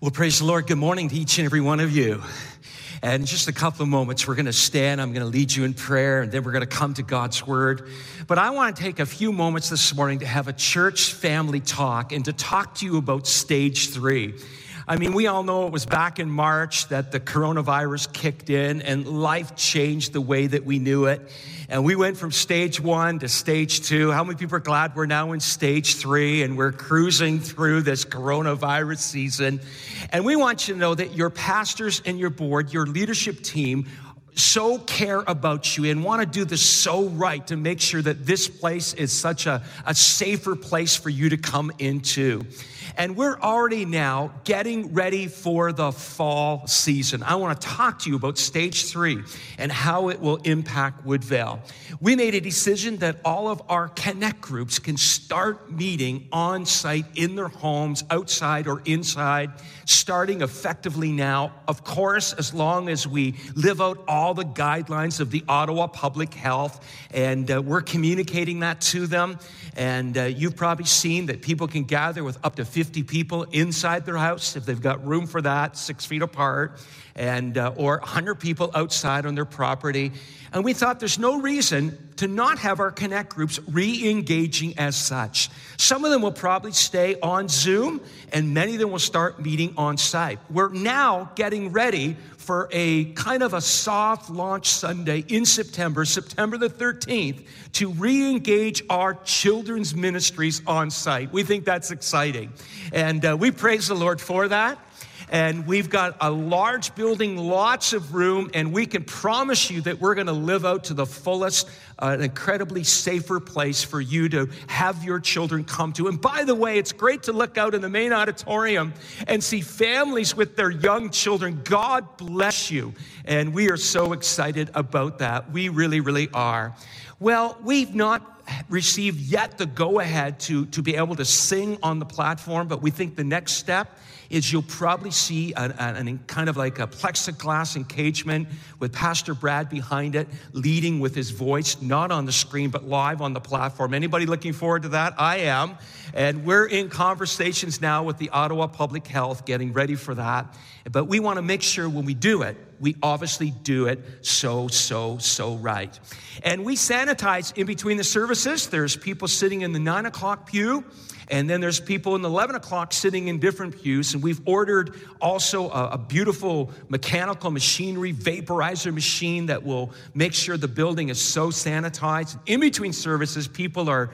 Well, praise the Lord. Good morning to each and every one of you. And in just a couple of moments, we're going to stand. I'm going to lead you in prayer, and then we're going to come to God's word. But I want to take a few moments this morning to have a church family talk and to talk to you about stage three. I mean, we all know it was back in March that the coronavirus kicked in and life changed the way that we knew it. And we went from stage one to stage two. How many people are glad we're now in stage three and we're cruising through this coronavirus season? And we want you to know that your pastors and your board, your leadership team, so care about you and want to do this so right to make sure that this place is such a safer place for you to come into. And we're already now getting ready for the fall season. I want to talk to you about stage three and how it will impact Woodvale. We made a decision that all of our Connect groups can start meeting on site in their homes, outside or inside, starting effectively now. Of course, as long as we live out all the guidelines of the Ottawa Public Health, and we're communicating that to them. And you've probably seen that people can gather with up to 50 people inside their house if they've got room for that, 6 feet apart, and or 100 people outside on their property. And we thought there's no reason to not have our Connect groups re-engaging as such. Some of them will probably stay on Zoom, and many of them will start meeting on site. We're now getting ready for a kind of a soft launch Sunday in September, September the 13th, to re-engage our children's ministries on site. We think that's exciting. And we praise the Lord for that. And we've got a large building, lots of room, and we can promise you that we're going to live out to the fullest, an incredibly safer place for you to have your children come to. And by the way, it's great to look out in the main auditorium and see families with their young children. God bless you. And we are so excited about that. We really, really are. Well, we've not received yet the go-ahead to be able to sing on the platform, but we think the next step is you'll probably see an kind of like a plexiglass engagement with Pastor Brad behind it, leading with his voice, not on the screen, but live on the platform. Anybody looking forward to that? I am. And we're in conversations now with the Ottawa Public Health, getting ready for that. But we want to make sure when we do it, we obviously do it so right. And we sanitize in between the services. There's people sitting in the 9 o'clock pew, and then there's people in the 11 o'clock sitting in different pews. And we've ordered also a beautiful mechanical machinery, vaporizer machine that will make sure the building is so sanitized. In between services, people are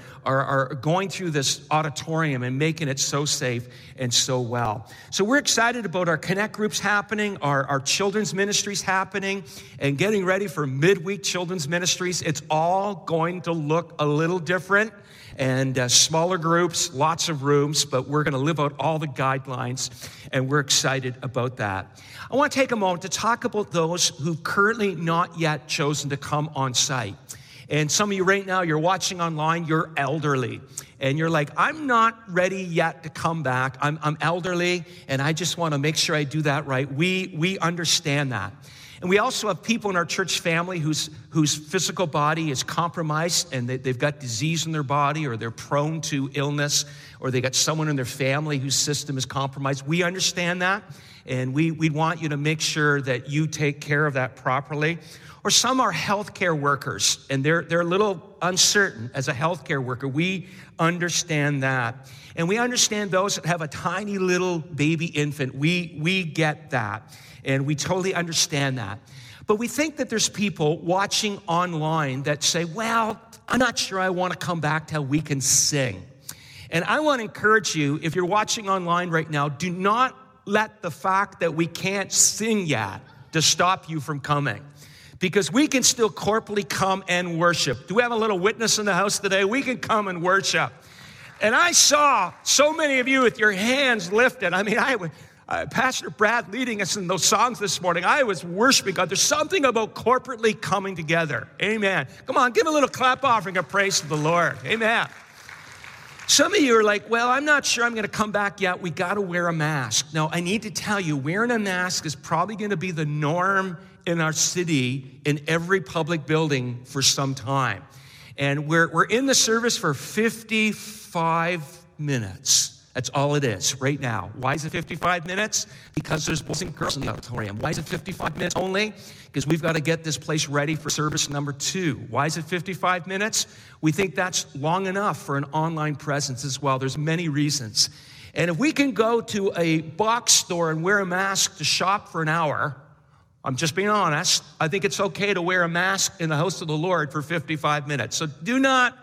going through this auditorium and making it so safe and so well. So we're excited about our Connect groups happening, our children's ministries happening, and getting ready for midweek children's ministries. It's all going to look a little different. And smaller groups, lots of rooms, but we're going to live out all the guidelines, and we're excited about that. I want to take a moment to talk about those who've currently not yet chosen to come on site. And some of you right now, you're watching online, you're elderly. And you're like, I'm not ready yet to come back. I'm elderly, and I just want to make sure I do that right. We understand that. And we also have people in our church family whose physical body is compromised and they've got disease in their body, or they're prone to illness, or they got someone in their family whose system is compromised. We understand that, and we want you to make sure that you take care of that properly. Or some are healthcare workers, and they're a little uncertain as a healthcare worker. We understand that. And we understand those that have a tiny little baby infant. We get that. And we totally understand that. But we think that there's people watching online that say, well, I'm not sure I want to come back till we can sing. And I want to encourage you, if you're watching online right now, do not let the fact that we can't sing yet to stop you from coming. Because we can still corporately come and worship. Do we have a little witness in the house today? We can come and worship. And I saw so many of you with your hands lifted. I mean, Pastor Brad leading us in those songs this morning, I was worshiping God. There's something about corporately coming together. Amen. Come on, give a little clap offering of praise to the Lord. Amen. Some of you are like, well, I'm not sure I'm going to come back yet. We got to wear a mask. No, I need to tell you, wearing a mask is probably going to be the norm in our city, in every public building for some time. And we're in the service for 55 minutes. That's all it is right now. Why is it 55 minutes? Because there's boys and girls in the auditorium. Why is it 55 minutes only? Because we've got to get this place ready for service number 2. Why is it 55 minutes? We think that's long enough for an online presence as well. There's many reasons. And if we can go to a box store and wear a mask to shop for an hour, I'm just being honest, I think it's okay to wear a mask in the house of the Lord for 55 minutes. So do not,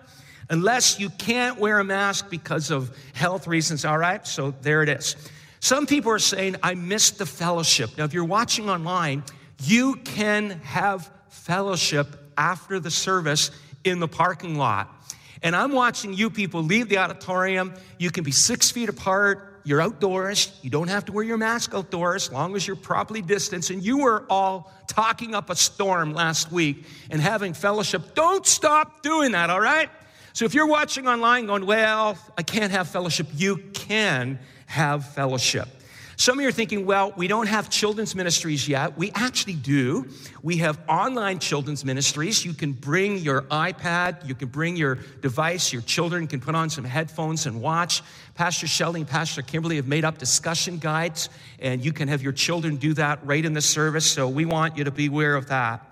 unless you can't wear a mask because of health reasons, all right? So there it is. Some people are saying, I missed the fellowship. Now, if you're watching online, you can have fellowship after the service in the parking lot. And I'm watching you people leave the auditorium. You can be 6 feet apart. You're outdoors. You don't have to wear your mask outdoors as long as you're properly distanced. And you were all talking up a storm last week and having fellowship. Don't stop doing that, all right? So if you're watching online going, well, I can't have fellowship, you can have fellowship. Some of you are thinking, well, we don't have children's ministries yet. We actually do. We have online children's ministries. You can bring your iPad. You can bring your device. Your children can put on some headphones and watch. Pastor Shelley and Pastor Kimberly have made up discussion guides, and you can have your children do that right in the service. So we want you to be aware of that.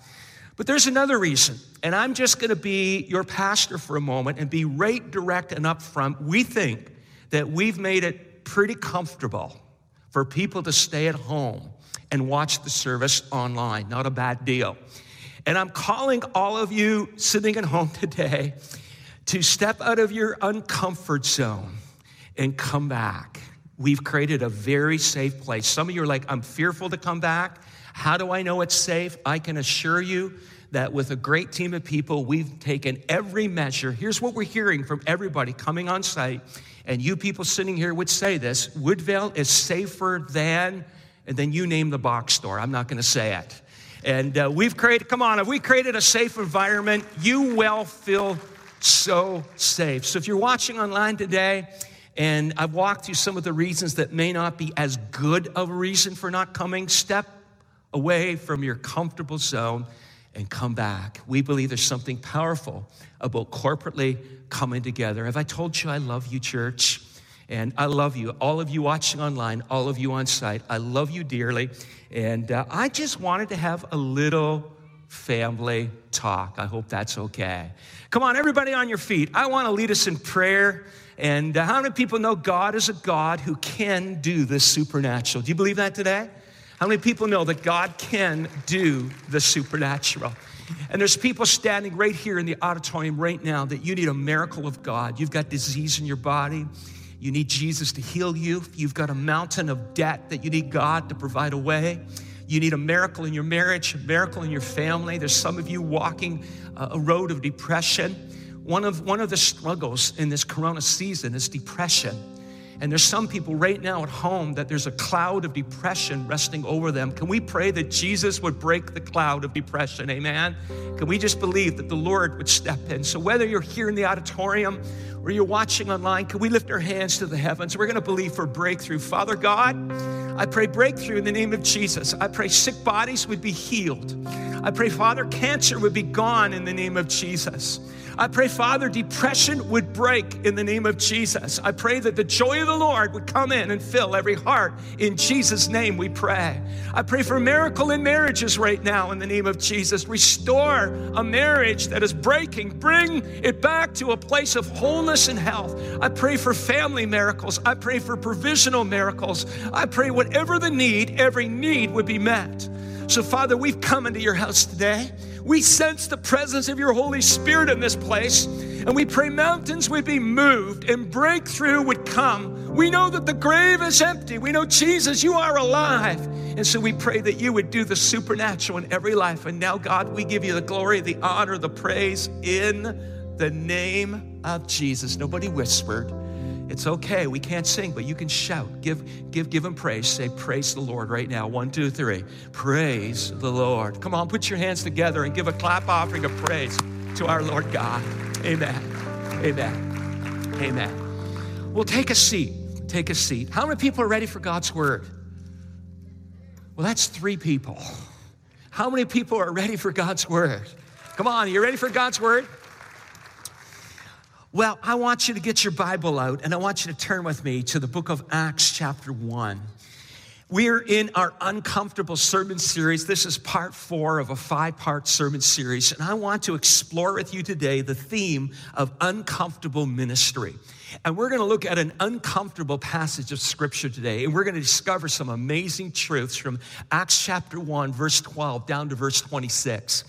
But there's another reason, and I'm just going to be your pastor for a moment and be right direct and upfront. We think that we've made it pretty comfortable for people to stay at home and watch the service online. Not a bad deal. And I'm calling all of you sitting at home today to step out of your uncomfort zone and come back. We've created a very safe place. Some of you are like, I'm fearful to come back. How do I know it's safe? I can assure you that with a great team of people, we've taken every measure. Here's what we're hearing from everybody coming on site, and you people sitting here would say this, Woodvale is safer than, and then you name the box store. I'm not going to say it. And we've created a safe environment. You will feel so safe. So if you're watching online today, and I've walked through some of the reasons that may not be as good of a reason for not coming, step away from your comfortable zone and come back. We believe there's something powerful about corporately coming together. Have I told you I love you, church? And I love you, all of you watching online, all of you on site. I love you dearly. And I just wanted to have a little family talk. I hope that's okay. Come on, everybody on your feet. I want to lead us in prayer. And how many people know God is a God who can do the supernatural? Do you believe that today? How many people know that God can do the supernatural? And there's people standing right here in the auditorium right now that you need a miracle of God. You've got disease in your body. You need Jesus to heal you. You've got a mountain of debt that you need God to provide a way. You need a miracle in your marriage, a miracle in your family. There's some of you walking a road of depression. One of the struggles in this corona season is depression. And there's some people right now at home that there's a cloud of depression resting over them. Can we pray that Jesus would break the cloud of depression? Amen. Can we just believe that the Lord would step in? So whether you're here in the auditorium or you're watching online, can we lift our hands to the heavens? We're going to believe for breakthrough. Father God, I pray breakthrough in the name of Jesus. I pray sick bodies would be healed. I pray, Father, cancer would be gone in the name of Jesus. I pray, Father, depression would break in the name of Jesus. I pray that the joy of the Lord would come in and fill every heart. In Jesus' name we pray. I pray for miracle in marriages right now in the name of Jesus. Restore a marriage that is breaking. Bring it back to a place of wholeness and health. I pray for family miracles. I pray for provisional miracles. I pray whatever the need, every need would be met. So, Father, we've come into your house today. We sense the presence of your Holy Spirit in this place, and we pray mountains would be moved and breakthrough would come. We know that the grave is empty. We know, Jesus, you are alive. And so we pray that you would do the supernatural in every life. And now, God, we give you the glory, the honor, the praise in the name of Jesus. Nobody whispered. It's okay. We can't sing, but you can shout. Give him praise. Say, praise the Lord right now. 1, 2, 3. Praise the Lord. Come on, put your hands together and give a clap offering of praise to our Lord God. Amen. Amen. Amen. Well, take a seat. Take a seat. How many people are ready for God's word? Well, that's 3 people. How many people are ready for God's word? Come on, are you ready for God's word? Well, I want you to get your Bible out, and I want you to turn with me to the book of Acts chapter 1. We're in our uncomfortable sermon series. This is part 4 of a 5-part sermon series, and I want to explore with you today the theme of uncomfortable ministry. And we're going to look at an uncomfortable passage of Scripture today, and we're going to discover some amazing truths from Acts chapter 1, verse 12, down to verse 26.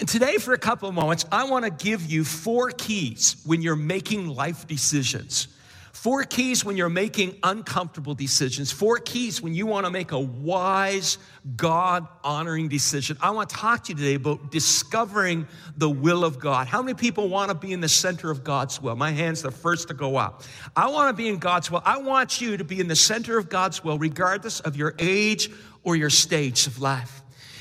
And today, for a couple of moments, I want to give you 4 keys when you're making life decisions. 4 keys when you're making uncomfortable decisions. 4 keys when you want to make a wise, God-honoring decision. I want to talk to you today about discovering the will of God. How many people want to be in the center of God's will? My hand's the first to go up. I want to be in God's will. I want you to be in the center of God's will, regardless of your age or your stage of life.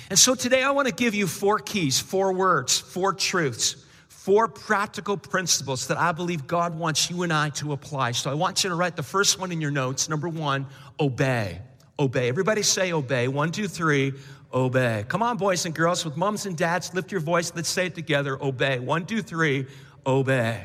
And so today I want to give you 4 keys, 4 words, 4 truths. 4 practical principles that I believe God wants you and I to apply. So I want you to write the first one in your notes. Number 1, obey. Obey. Everybody say obey. 1, 2, 3, obey. Come on, boys and girls, with moms and dads, lift your voice. Let's say it together. Obey. 1, 2, 3, obey.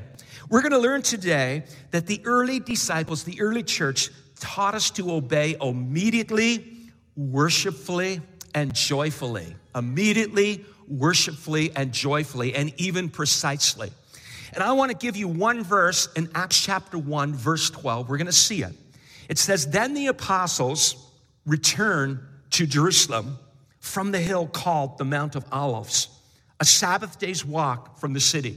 We're going to learn today that the early disciples, the early church, taught us to obey immediately, worshipfully, and joyfully. Immediately, worshipfully and joyfully, and even precisely. And I want to give you 1 verse in Acts chapter 1, verse 12. We're going to see it. It says, "Then the apostles returned to Jerusalem from the hill called the Mount of Olives, a Sabbath day's walk from the city."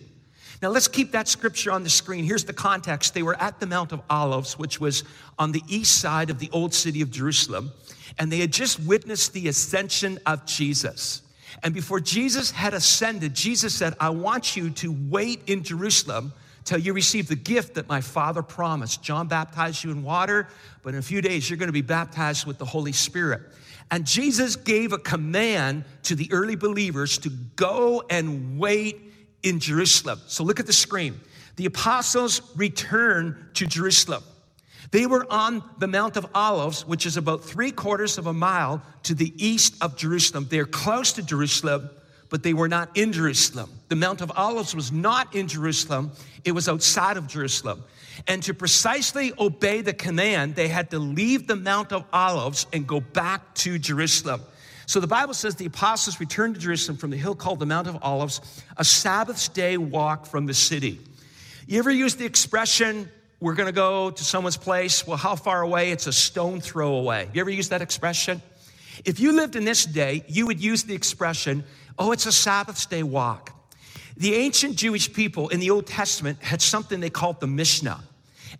Now, let's keep that scripture on the screen. Here's the context. They were at the Mount of Olives, which was on the east side of the old city of Jerusalem, and they had just witnessed the ascension of Jesus. And before Jesus had ascended, Jesus said, "I want you to wait in Jerusalem till you receive the gift that my Father promised. John baptized you in water, but in a few days you're going to be baptized with the Holy Spirit." And Jesus gave a command to the early believers to go and wait in Jerusalem. So look at the screen. The apostles returned to Jerusalem. They were on the Mount of Olives, which is about 3/4 of a mile to the east of Jerusalem. They're close to Jerusalem, but they were not in Jerusalem. The Mount of Olives was not in Jerusalem. It was outside of Jerusalem. And to precisely obey the command, they had to leave the Mount of Olives and go back to Jerusalem. So the Bible says the apostles returned to Jerusalem from the hill called the Mount of Olives, a Sabbath day walk from the city. You ever use the expression, "We're going to go to someone's place"? Well, how far away? It's a stone throw away. You ever use that expression? If you lived in this day, you would use the expression, "Oh, it's a Sabbath day walk." The ancient Jewish people in the Old Testament had something they called the Mishnah.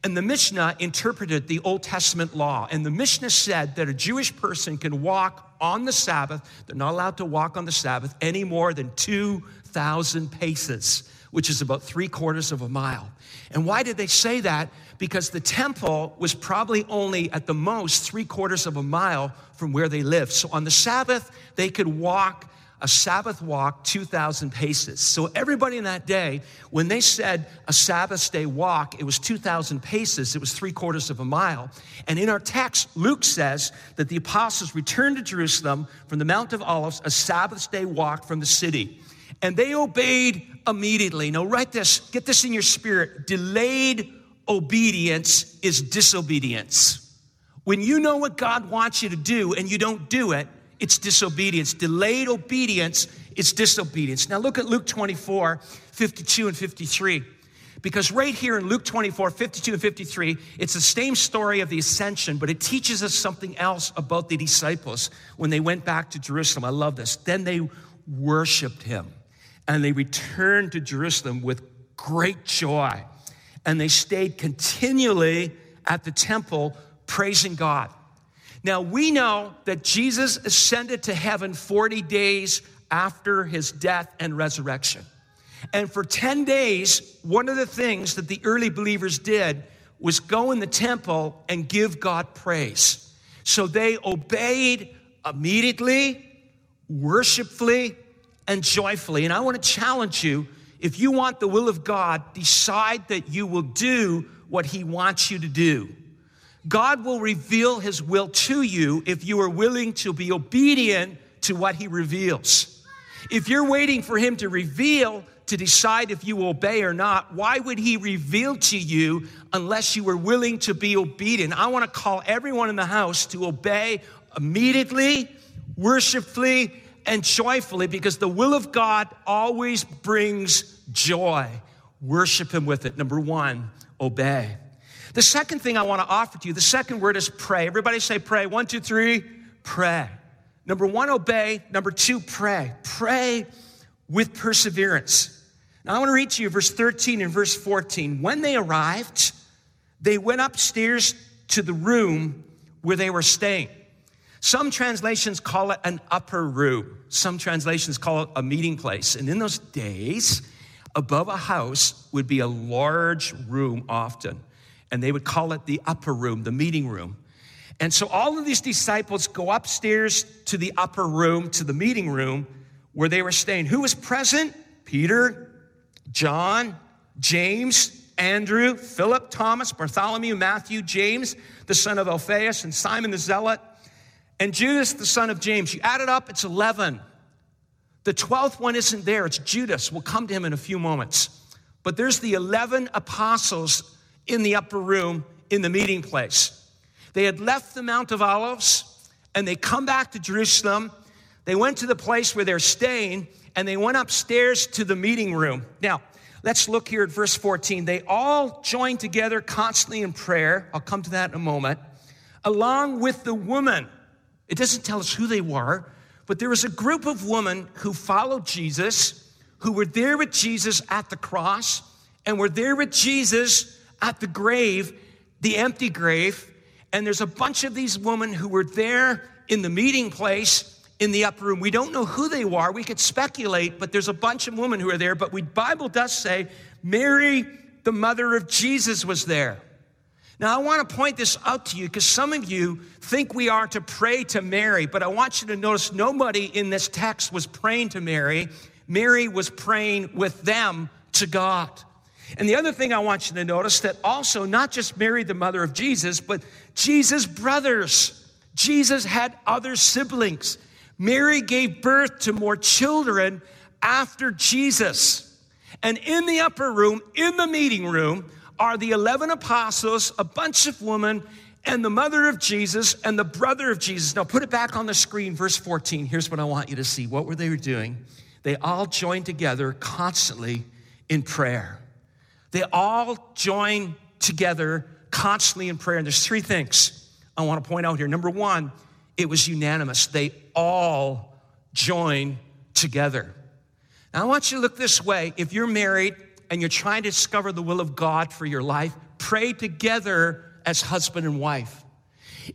And the Mishnah interpreted the Old Testament law. And the Mishnah said that a Jewish person can walk on the Sabbath. They're not allowed to walk on the Sabbath any more than 2,000 paces, which is about 3/4 of a mile. And why did they say that? Because the temple was probably only at the most 3/4 of a mile from where they lived. So on the Sabbath, they could walk a Sabbath walk 2,000 paces. So everybody in that day, when they said a Sabbath day walk, it was 2,000 paces. It was 3/4 of a mile. And in our text, Luke says that the apostles returned to Jerusalem from the Mount of Olives, a Sabbath day walk from the city. And they obeyed immediately. Now write this, get this in your spirit. Delayed obedience is disobedience. When you know what God wants you to do and you don't do it, it's disobedience. Delayed obedience is disobedience. Now look at Luke 24, 52 and 53. Because right here in Luke 24, 52 and 53, it's the same story of the ascension, but it teaches us something else about the disciples when they went back to Jerusalem. I love this. Then they worshiped him. And they returned to Jerusalem with great joy. And they stayed continually at the temple praising God. Now, we know that Jesus ascended to heaven 40 days after his death and resurrection. And for 10 days, one of the things that the early believers did was go in the temple and give God praise. So they obeyed immediately, worshipfully, and joyfully. And I want to challenge you, if you want the will of God, decide that you will do what he wants you to do. God will reveal his will to you if you are willing to be obedient to what he reveals. If you're waiting for him to reveal, to decide if you obey or not, why would he reveal to you unless you were willing to be obedient? I want to call everyone in the house to obey immediately, worshipfully, and joyfully, because the will of God always brings joy. Worship him with it. Number one, obey. The second thing I want to offer to you, the second word is pray. Everybody say pray. 1, 2, 3, pray. Number one, obey. Number two, pray. Pray with perseverance. Now I want to read to you verse 13 and verse 14. When they arrived, they went upstairs to the room where they were staying. Some translations call it an upper room. Some translations call it a meeting place. And in those days, above a house would be a large room often. And they would call it the upper room, the meeting room. And so all of these disciples go upstairs to the upper room, to the meeting room where they were staying. Who was present? Peter, John, James, Andrew, Philip, Thomas, Bartholomew, Matthew, James, the son of Alphaeus, and Simon the Zealot, and Judas, the son of James. You add it up, it's 11. The 12th one isn't there. It's Judas. We'll come to him in a few moments. But there's the 11 apostles in the upper room in the meeting place. They had left the Mount of Olives, and they come back to Jerusalem. They went to the place where they're staying, and they went upstairs to the meeting room. Now, let's look here at verse 14. They all joined together constantly in prayer. I'll come to that in a moment. Along with the woman. It doesn't tell us who they were, but there was a group of women who followed Jesus, who were there with Jesus at the cross, and were there with Jesus at the grave, the empty grave. And there's a bunch of these women who were there in the meeting place in the upper room. We don't know who they are. We could speculate, but there's a bunch of women who are there. But the Bible does say Mary, the mother of Jesus, was there. Now, I want to point this out to you because some of you think we are to pray to Mary, but I want you to notice nobody in this text was praying to Mary. Mary was praying with them to God. And the other thing I want you to notice that also not just Mary, the mother of Jesus, but Jesus' brothers. Jesus had other siblings. Mary gave birth to more children after Jesus. And in the upper room, in the meeting room, are the 11 apostles, a bunch of women, and the mother of Jesus, and the brother of Jesus. Now put it back on the screen, verse 14. Here's what I want you to see. What were they doing? They all joined together constantly in prayer. They all join together constantly in prayer. And there's three things I want to point out here. Number one, it was unanimous. They all join together. Now, I want you to look this way. If you're married and you're trying to discover the will of God for your life, pray together as husband and wife.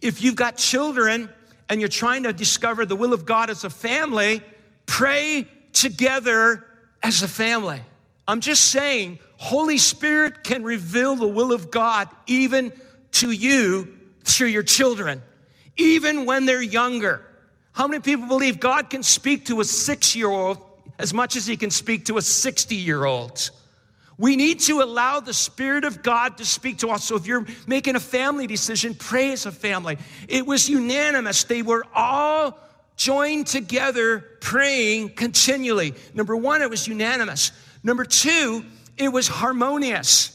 If you've got children and you're trying to discover the will of God as a family, pray together as a family. I'm just saying, Holy Spirit can reveal the will of God even to you through your children, even when they're younger. How many people believe God can speak to a 6-year-old as much as he can speak to a 60-year-old? We need to allow the Spirit of God to speak to us. So if you're making a family decision, pray as a family. It was unanimous. They were all joined together praying continually. Number one, it was unanimous. Number two, it was harmonious.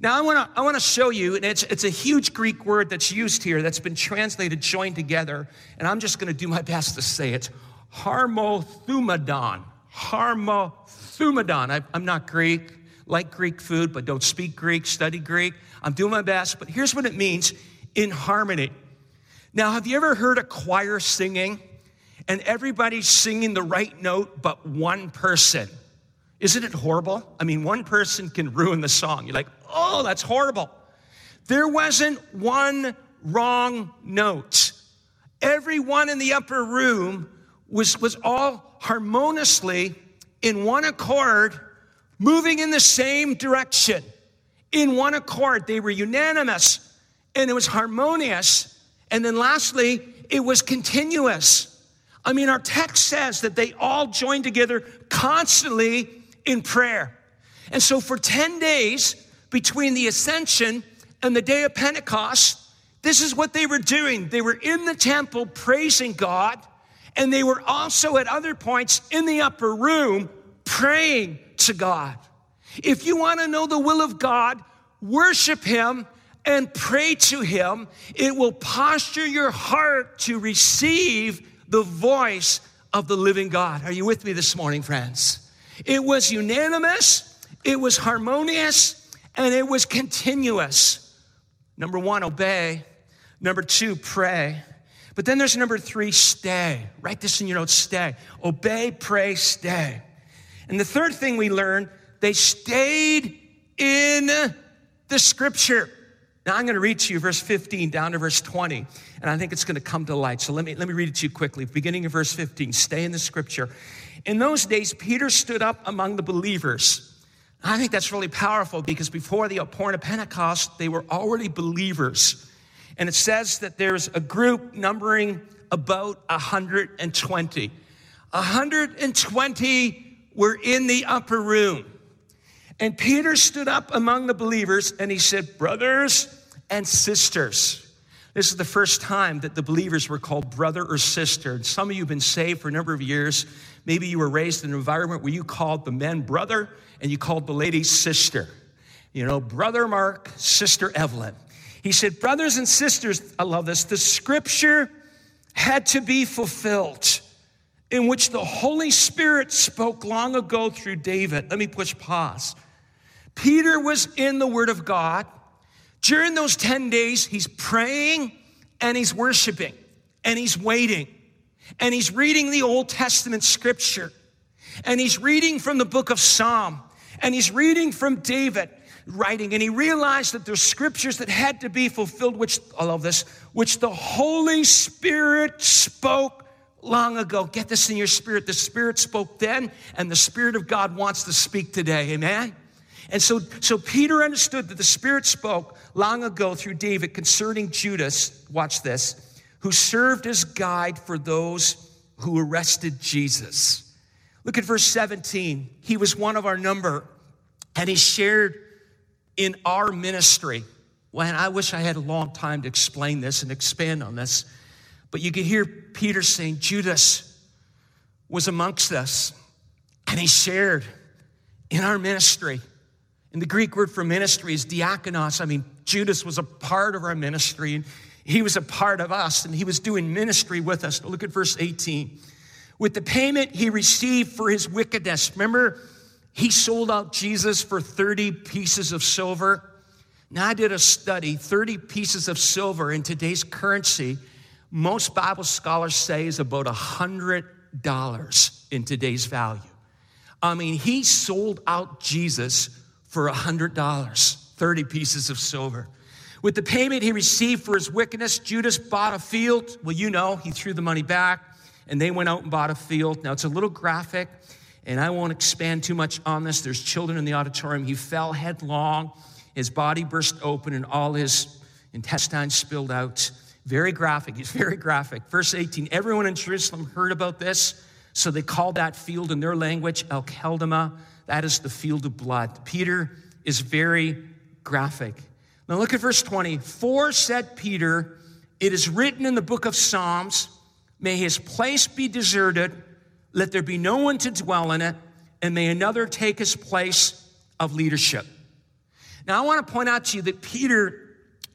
Now, I want to show you, and it's a huge Greek word that's used here that's been translated joined together, and I'm just going to do my best to say it. Harmothumadon. Harmothumadon. I'm not Greek. Like Greek food, but don't speak Greek, study Greek. I'm doing my best, but here's what it means: in harmony. Now, have you ever heard a choir singing, and everybody's singing the right note but one person? Isn't it horrible? I mean, one person can ruin the song. You're like, oh, that's horrible. There wasn't one wrong note. Everyone in the upper room was all harmoniously in one accord, moving in the same direction. In one accord, they were unanimous, and it was harmonious. And then lastly, it was continuous. I mean, our text says that they all joined together constantly in prayer. And so for 10 days between the ascension and the day of Pentecost, this is what they were doing. They were in the temple praising God, and they were also at other points in the upper room praying to God. If you want to know the will of God, worship him and pray to him. It will posture your heart to receive the voice of the living God. Are you with me this morning, friends? It was unanimous, it was harmonious, and it was continuous. Number one, obey. Number two, pray. But then there's number three, stay. Write this in your notes, stay. Obey, pray, stay. And the third thing we learned, they stayed in the scripture. Now I'm going to read to you verse 15 down to verse 20, and I think it's going to come to light. So let me read it to you quickly. Beginning of verse 15, stay in the scripture. In those days, Peter stood up among the believers. I think that's really powerful because before the outpouring of Pentecost, they were already believers. And it says that there's a group numbering about 120. 120 were in the upper room. And Peter stood up among the believers and he said, brothers and sisters. This is the first time that the believers were called brother or sister. And some of you have been saved for a number of years. Maybe you were raised in an environment where you called the men brother and you called the ladies sister. You know, brother Mark, sister Evelyn. He said, brothers and sisters, I love this. The scripture had to be fulfilled in which the Holy Spirit spoke long ago through David. Let me push pause. Peter was in the Word of God. During those 10 days, he's praying and he's worshiping and he's waiting and he's reading the Old Testament scripture and he's reading from the book of Psalm and he's reading from David writing, and he realized that there's scriptures that had to be fulfilled, which, I love this, which the Holy Spirit spoke long ago. Get this in your spirit. The Spirit spoke then, and the Spirit of God wants to speak today. Amen? And so Peter understood that the Spirit spoke long ago through David concerning Judas, watch this, who served as guide for those who arrested Jesus. Look at verse 17. He was one of our number, and he shared in our ministry. Well, I wish I had a long time to explain this and expand on this, but you can hear Peter saying, Judas was amongst us, and he shared in our ministry. And the Greek word for ministry is diakonos. I mean, Judas was a part of our ministry, and he was a part of us, and he was doing ministry with us. Look at verse 18. With the payment he received for his wickedness. Remember, he sold out Jesus for 30 pieces of silver. Now, I did a study, 30 pieces of silver in today's currency, most Bible scholars say is about $100 in today's value. I mean, he sold out Jesus for $100, 30 pieces of silver. With the payment he received for his wickedness, Judas bought a field. Well, you know, he threw the money back, and they went out and bought a field. Now, it's a little graphic, and I won't expand too much on this. There's children in the auditorium. He fell headlong. His body burst open, and all his intestines spilled out. Very graphic. It's very graphic. Verse 18, everyone in Jerusalem heard about this, so they called that field in their language El Keldama. That is the field of blood. Peter is very graphic. Now look at verse 20. For said Peter, it is written in the book of Psalms, may his place be deserted, let there be no one to dwell in it, and may another take his place of leadership. Now I want to point out to you that Peter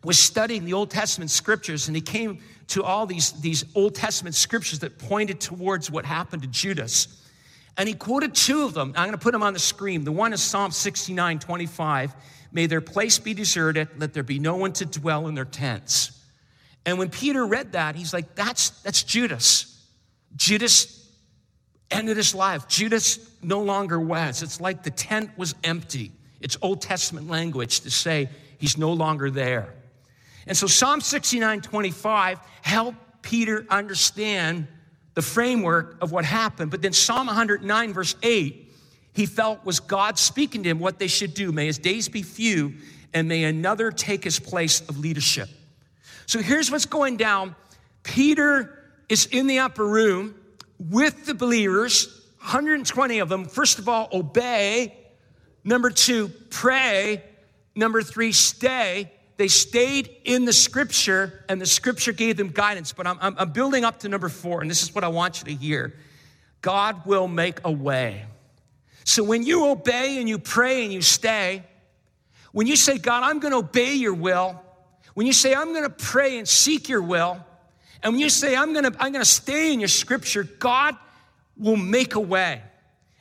was studying the Old Testament scriptures, and he came to all these Old Testament scriptures that pointed towards what happened to Judas. And he quoted two of them. I'm going to put them on the screen. The one is Psalm 69, 25. May their place be deserted, let there be no one to dwell in their tents. And when Peter read that, he's like, that's Judas. Judas ended his life. Judas no longer was. It's like the tent was empty. It's Old Testament language to say he's no longer there. And so Psalm 69:25 helped Peter understand the framework of what happened. But then Psalm 109, verse 8, he felt was God speaking to him what they should do. May his days be few, and may another take his place of leadership. So here's what's going down. Peter is in the upper room with the believers, 120 of them. First of all, obey. Number two, pray. Number three, stay. They stayed in the scripture and the scripture gave them guidance. But I'm building up to number four, and this is what I want you to hear. God will make a way. So when you obey and you pray and you stay, when you say, God, I'm going to obey your will, when you say, I'm going to pray and seek your will, and when you say, I'm going to stay in your scripture, God will make a way.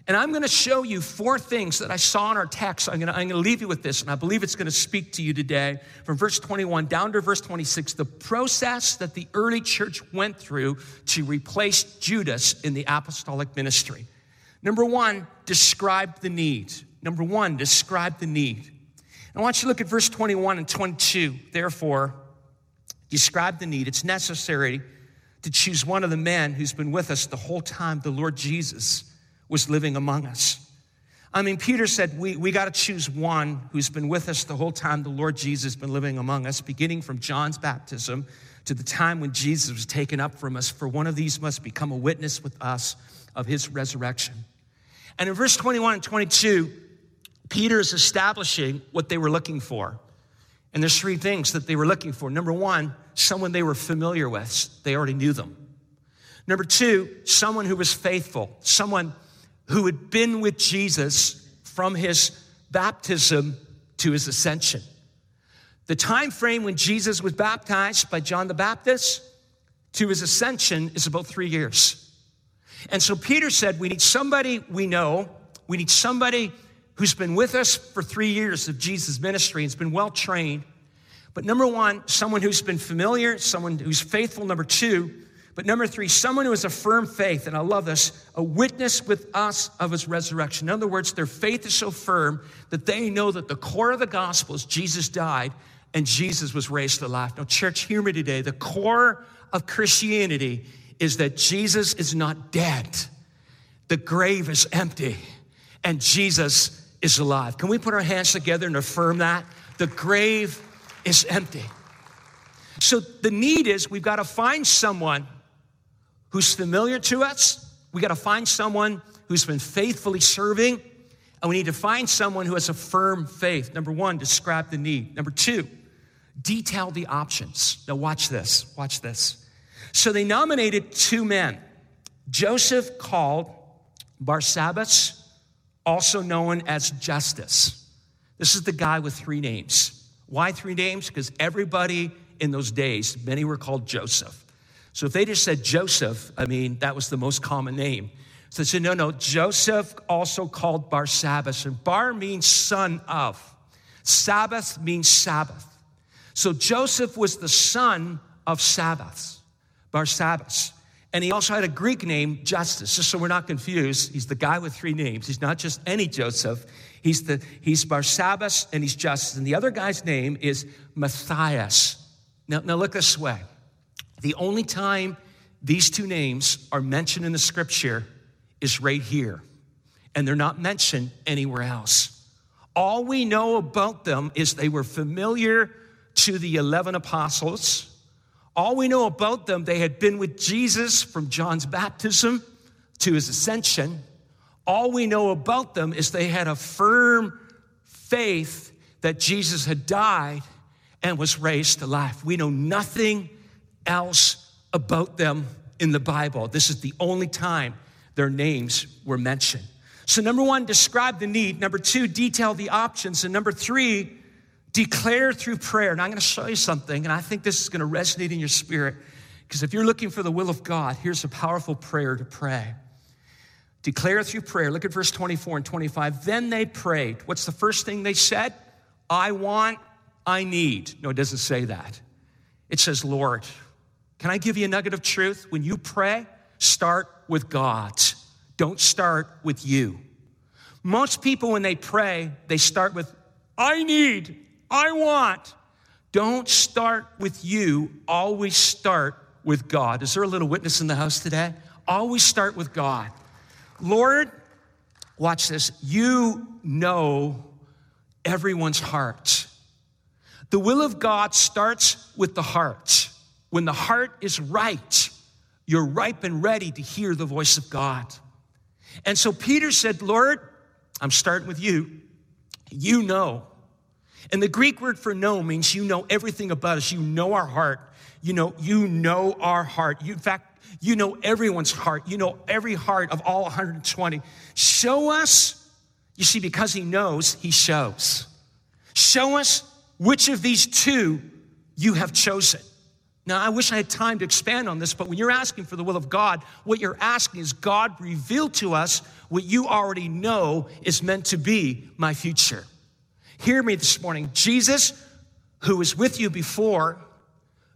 And I'm going to show you four things that I saw in our text. I'm going to leave you with this, and I believe it's going to speak to you today. From verse 21 down to verse 26, the process that the early church went through to replace Judas in the apostolic ministry. Number one, describe the need. Number one, describe the need. And I want you to look at verse 21 and 22. Therefore, describe the need. It's necessary to choose one of the men who's been with us the whole time the Lord Jesus was living among us. I mean, Peter said, we got to choose one who's been with us the whole time the Lord Jesus has been living among us, beginning from John's baptism to the time when Jesus was taken up from us, for one of these must become a witness with us of his resurrection. And in verse 21 and 22, Peter is establishing what they were looking for. And there's three things that they were looking for. Number one, someone they were familiar with. They already knew them. Number two, someone who was faithful, someone who had been with Jesus from his baptism to his ascension. The time frame when Jesus was baptized by John the Baptist to his ascension is about 3 years. And so Peter said, we need somebody we know. We need somebody who's been with us for 3 years of Jesus' ministry and has been well trained. But number one, someone who's been familiar, someone who's faithful, number two. But number three, someone who has a firm faith, and I love this, a witness with us of his resurrection. In other words, their faith is so firm that they know that the core of the gospel is Jesus died and Jesus was raised to life. Now, church, hear me today. The core of Christianity is that Jesus is not dead. The grave is empty, and Jesus is alive. Can we put our hands together and affirm that? The grave is empty. So the need is we've got to find someone who's familiar to us. We got to find someone who's been faithfully serving, and we need to find someone who has a firm faith. Number one, describe the need. Number two, detail the options. Now watch this, watch this. So they nominated two men. Joseph called Barsabbas, also known as Judas. This is the guy with three names. Why three names? Because everybody in those days, many were called Joseph. So if they just said Joseph, I mean, that was the most common name. So they said, no, Joseph, also called Barsabbas. And Bar means son of. Sabbath means Sabbath. So Joseph was the son of Sabbath, Barsabbas. And he also had a Greek name, Justice, just so we're not confused. He's the guy with three names. He's not just any Joseph. He's Barsabbas and he's Justice. And the other guy's name is Matthias. Now look this way. The only time these two names are mentioned in the scripture is right here, and they're not mentioned anywhere else. All we know about them is they were familiar to the 11 apostles. All we know about them, they had been with Jesus from John's baptism to his ascension. All we know about them is they had a firm faith that Jesus had died and was raised to life. We know nothing else about them in the Bible. This is the only time their names were mentioned. So number one, describe the need. Number two, detail the options. And number three, declare through prayer. Now I'm gonna show you something, and I think this is gonna resonate in your spirit, because if you're looking for the will of God, here's a powerful prayer to pray. Declare through prayer. Look at verse 24 and 25. Then they prayed. What's the first thing they said? I want, I need. No, it doesn't say that. It says, Lord. Can I give you a nugget of truth? When you pray, start with God. Don't start with you. Most people, when they pray, they start with, I need, I want. Don't start with you. Always start with God. Is there a little witness in the house today? Always start with God. Lord, watch this. You know everyone's heart. The will of God starts with the heart. When the heart is right, you're ripe and ready to hear the voice of God. And so Peter said, Lord, I'm starting with you. You know. And the Greek word for know means you know everything about us. You know our heart. You know our heart. You, in fact, you know everyone's heart. You know every heart of all 120. Show us. You see, because he knows, he shows. Show us which of these two you have chosen. Now, I wish I had time to expand on this, but when you're asking for the will of God, what you're asking is, God, reveal to us what you already know is meant to be my future. Hear me this morning. Jesus, who was with you before,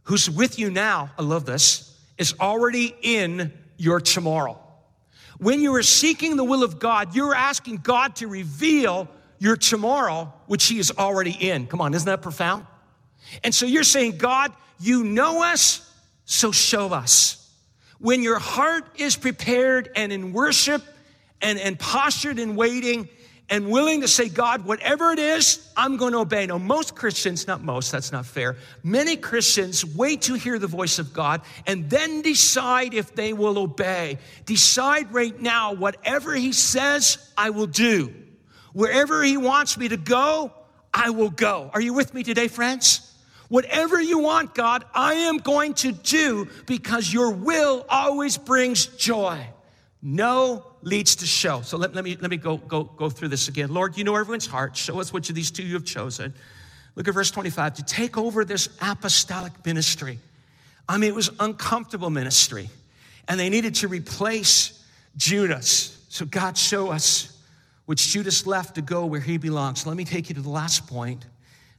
who's with you now, I love this, is already in your tomorrow. When you are seeking the will of God, you're asking God to reveal your tomorrow, which he is already in. Come on, isn't that profound? And so you're saying, God, you know us, so show us. When your heart is prepared and in worship and postured in waiting and willing to say, God, whatever it is, I'm going to obey. Now, most Christians, not most, that's not fair. Many Christians wait to hear the voice of God and then decide if they will obey. Decide right now, whatever he says, I will do. Wherever he wants me to go, I will go. Are you with me today, friends? Whatever you want, God, I am going to do, because your will always brings joy. No leads to show. So let me go through this again. Lord, you know everyone's heart. Show us which of these two you have chosen. Look at verse 25. To take over this apostolic ministry. I mean, it was uncomfortable ministry, and they needed to replace Judas. So God, show us which Judas left to go where he belongs. Let me take you to the last point,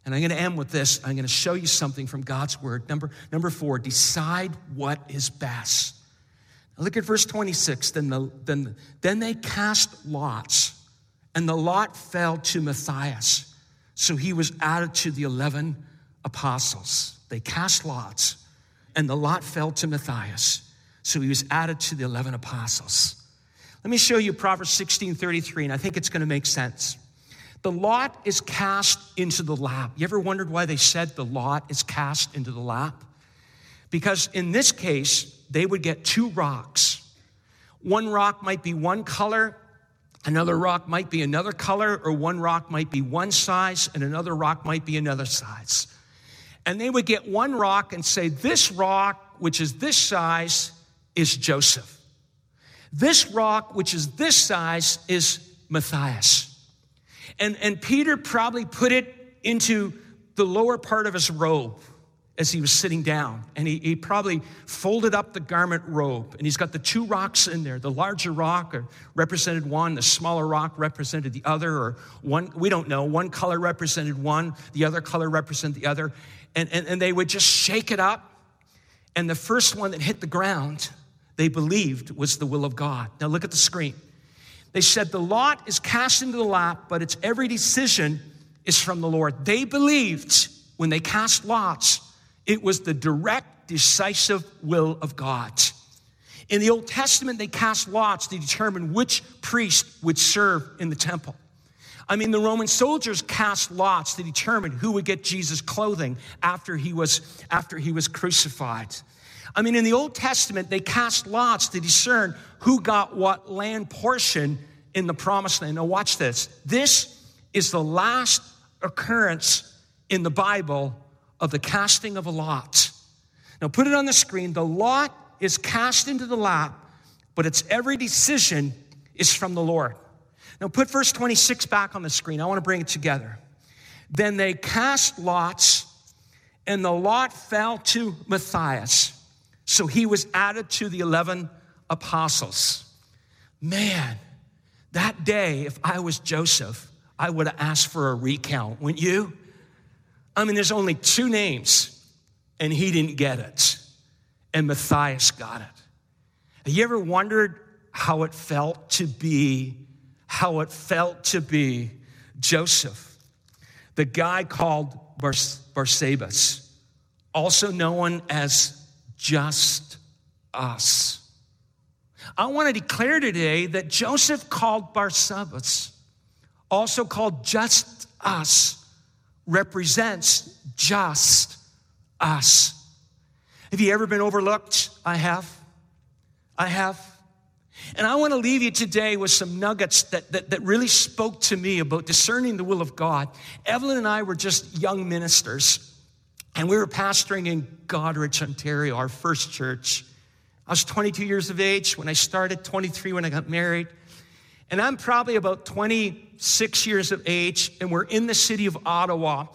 and I'm going to end with this. I'm going to show you something from God's word. Number four, decide what is best. Now look at verse 26. Then they cast lots, and the lot fell to Matthias. So he was added to the 11 apostles. They cast lots, and the lot fell to Matthias. So he was added to the 11 apostles. Let me show you Proverbs 16:33, and I think it's going to make sense. The lot is cast into the lap. You ever wondered why they said the lot is cast into the lap? Because in this case, they would get two rocks. One rock might be one color, another rock might be another color, or one rock might be one size, and another rock might be another size. And they would get one rock and say, this rock, which is this size, is Joseph. This rock, which is this size, is Matthias. And Peter probably put it into the lower part of his robe as he was sitting down. And he probably folded up the garment robe. And he's got the two rocks in there. The larger rock represented one. The smaller rock represented the other. Or one, we don't know. One color represented one. The other color represented the other. And they would just shake it up. And the first one that hit the ground, they believed was the will of God. Now look at the screen. They said the lot is cast into the lap, but its every decision is from the Lord. They believed when they cast lots, it was the direct, decisive will of God. In the Old Testament, they cast lots to determine which priest would serve in the temple. I mean, the Roman soldiers cast lots to determine who would get Jesus' clothing after he was crucified. I mean, in the Old Testament, they cast lots to discern who got what land portion in the promised land. Now watch this. This is the last occurrence in the Bible of the casting of a lot. Now put it on the screen. The lot is cast into the lap, but its every decision is from the Lord. Now put verse 26 back on the screen. I want to bring it together. Then they cast lots, and the lot fell to Matthias. So he was added to the 11 apostles. Man, that day, if I was Joseph, I would have asked for a recount, wouldn't you? I mean, there's only two names, and he didn't get it, and Matthias got it. Have you ever wondered how it felt to be Joseph, the guy called Barsabbas, also known as Just Us? I want to declare today that Joseph called Barsabbas, also called Just Us, represents just us. Have you ever been overlooked? I have. And I want to leave you today with some nuggets that really spoke to me about discerning the will of God. Evelyn and I were just young ministers, and we were pastoring in Goderich, Ontario, our first church. I was 22 years of age when I started, 23 when I got married. And I'm probably about 26 years of age, and we're in the city of Ottawa,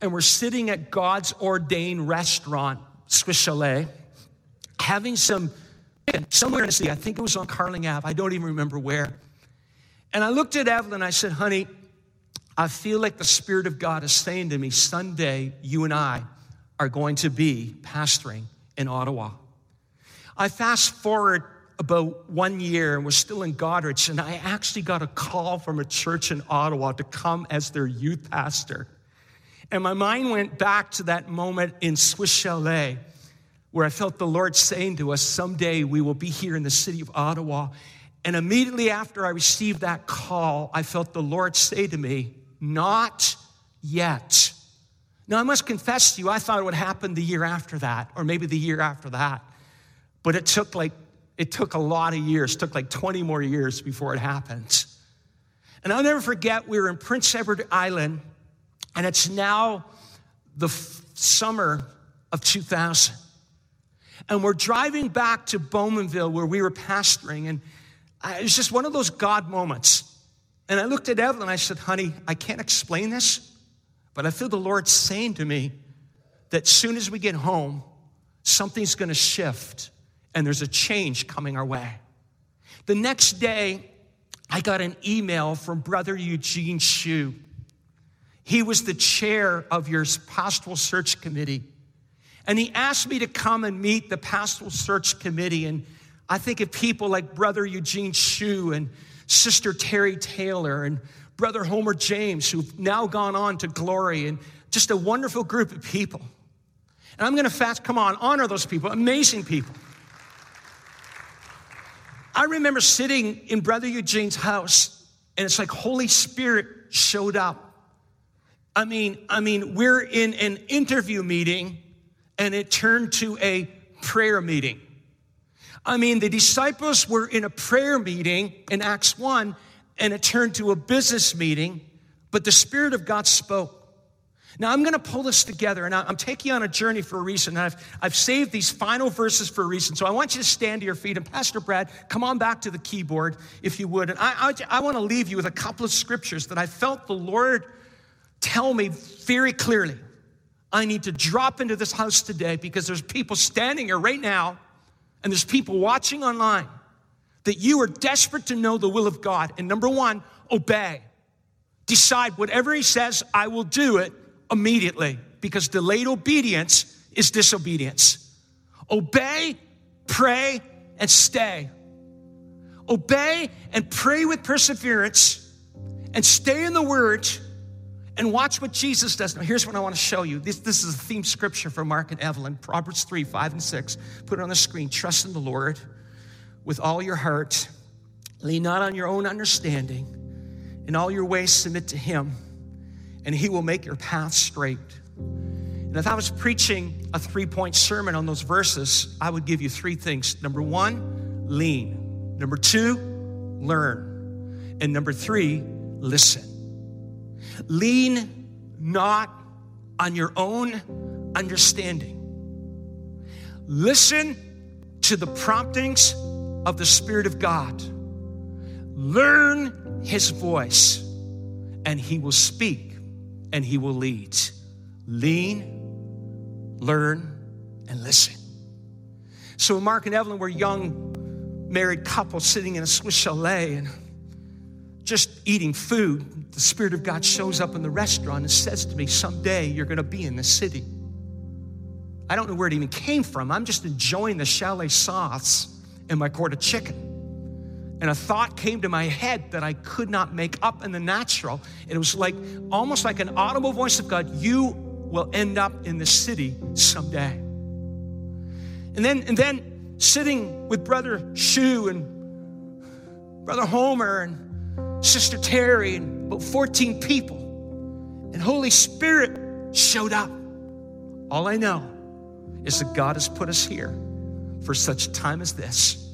and we're sitting at God's ordained restaurant, Swiss Chalet, having some, somewhere in the city. I think it was on Carling Ave. I don't even remember where. And I looked at Evelyn, I said, honey, I feel like the Spirit of God is saying to me, Sunday, you and I are going to be pastoring in Ottawa. I fast forward about 1 year and was still in Goderich, and I actually got a call from a church in Ottawa to come as their youth pastor. And my mind went back to that moment in Swiss Chalet where I felt the Lord saying to us, someday we will be here in the city of Ottawa. And immediately after I received that call, I felt the Lord say to me, not yet. Now, I must confess to you, I thought it would happen the year after that, or maybe the year after that. But it took a lot of years. It took like 20 more years before it happened. And I'll never forget, we were in Prince Edward Island, and it's now the summer of 2000. And we're driving back to Bowmanville where we were pastoring, and it was just one of those God moments. And I looked at Evelyn, I said, honey, I can't explain this, but I feel the Lord saying to me that soon as we get home, something's gonna shift, and there's a change coming our way. The next day, I got an email from Brother Eugene Hsu. He was the chair of your pastoral search committee. And he asked me to come and meet the pastoral search committee. And I think of people like Brother Eugene Hsu and Sister Terry Taylor and Brother Homer James, who've now gone on to glory, and just a wonderful group of people. And I'm going to honor those people, amazing people. I remember sitting in Brother Eugene's house, and it's like Holy Spirit showed up. I mean, we're in an interview meeting, and it turned to a prayer meeting. I mean, the disciples were in a prayer meeting in Acts 1, and it turned to a business meeting, but the Spirit of God spoke. Now, I'm going to pull this together, and I'm taking you on a journey for a reason. I've saved these final verses for a reason, so I want you to stand to your feet. And Pastor Brad, come on back to the keyboard, if you would. And I want to leave you with a couple of scriptures that I felt the Lord tell me very clearly. I need to drop into this house today because there's people standing here right now, and there's people watching online, that you are desperate to know the will of God. And number one, obey. Decide whatever he says, I will do it immediately, because delayed obedience is disobedience. Obey, pray, and stay. Obey and pray with perseverance and stay in the word. And watch what Jesus does. Now, here's what I want to show you. This is a theme scripture for Mark and Evelyn, Proverbs 3, 5, and 6. Put it on the screen. Trust in the Lord with all your heart. Lean not on your own understanding. In all your ways, submit to him, and he will make your path straight. And if I was preaching a three-point sermon on those verses, I would give you three things. Number one, lean. Number two, learn. And number three, listen. Lean not on your own understanding. Listen to the promptings of the Spirit of God. Learn his voice, and he will speak, and he will lead. Lean, learn, and listen. So when Mark and Evelyn were young married couples sitting in a Swiss Chalet and just eating food, the Spirit of God shows up in the restaurant and says to me, someday you're going to be in this city. I don't know where it even came from. I'm just enjoying the chalet sauce and my quart of chicken. And a thought came to my head that I could not make up in the natural. It was like, almost like an audible voice of God, you will end up in this city someday. And then sitting with Brother Hsu and Brother Homer and Sister Terry and about 14 people, and Holy Spirit showed up. All I know is that God has put us here for such a time as this.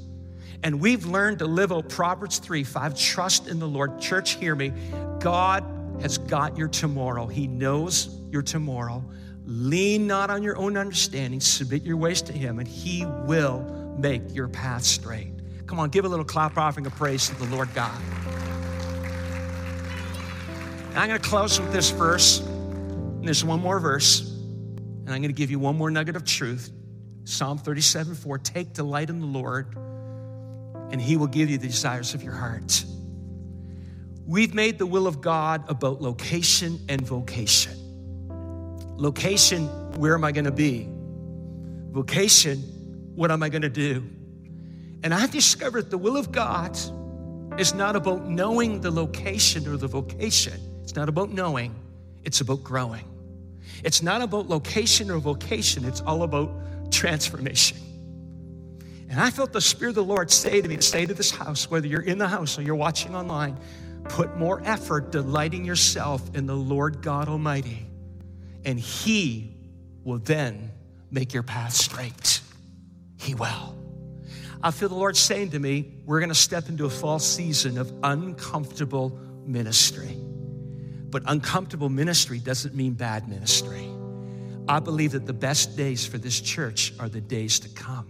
And we've learned to live on Proverbs 3:5. Trust in the Lord. Church, hear me. God has got your tomorrow. He knows your tomorrow. Lean not on your own understanding. Submit your ways to him, and he will make your path straight. Come on, give a little clap offering of praise to the Lord God. And I'm going to close with this verse. And there's one more verse. And I'm going to give you one more nugget of truth. Psalm 37:4, take delight in the Lord, and he will give you the desires of your heart. We've made the will of God about location and vocation. Location, where am I going to be? Vocation, what am I going to do? And I've discovered the will of God is not about knowing the location or the vocation. It's not about knowing. It's about growing. It's not about location or vocation. It's all about transformation. And I felt the Spirit of the Lord say to me, to say to this house, whether you're in the house or you're watching online, put more effort delighting yourself in the Lord God Almighty, and he will then make your path straight. He will. I feel the Lord saying to me, we're going to step into a fall season of uncomfortable ministry. But uncomfortable ministry doesn't mean bad ministry. I believe that the best days for this church are the days to come.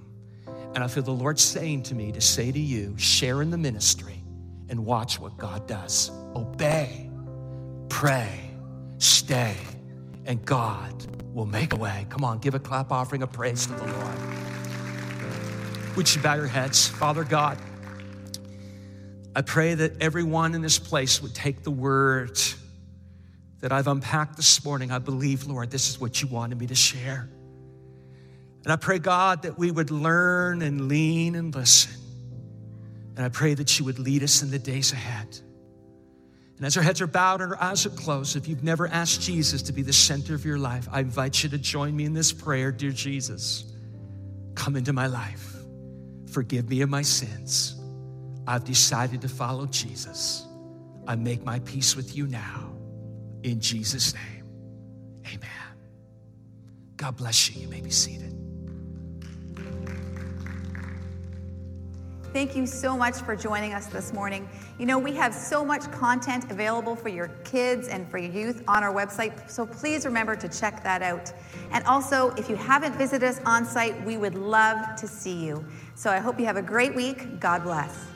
And I feel the Lord saying to me to say to you, share in the ministry and watch what God does. Obey, pray, stay, and God will make a way. Come on, give a clap offering of praise to the Lord. Would you bow your heads? Father God, I pray that everyone in this place would take the word that I've unpacked this morning. I believe, Lord, this is what you wanted me to share. And I pray, God, that we would learn and lean and listen. And I pray that you would lead us in the days ahead. And as our heads are bowed and our eyes are closed, if you've never asked Jesus to be the center of your life, I invite you to join me in this prayer. Dear Jesus, come into my life. Forgive me of my sins. I've decided to follow Jesus. I make my peace with you now. In Jesus' name, amen. God bless you. You may be seated. Thank you so much for joining us this morning. You know, we have so much content available for your kids and for your youth on our website, so please remember to check that out. And also, if you haven't visited us on site, we would love to see you. So I hope you have a great week. God bless.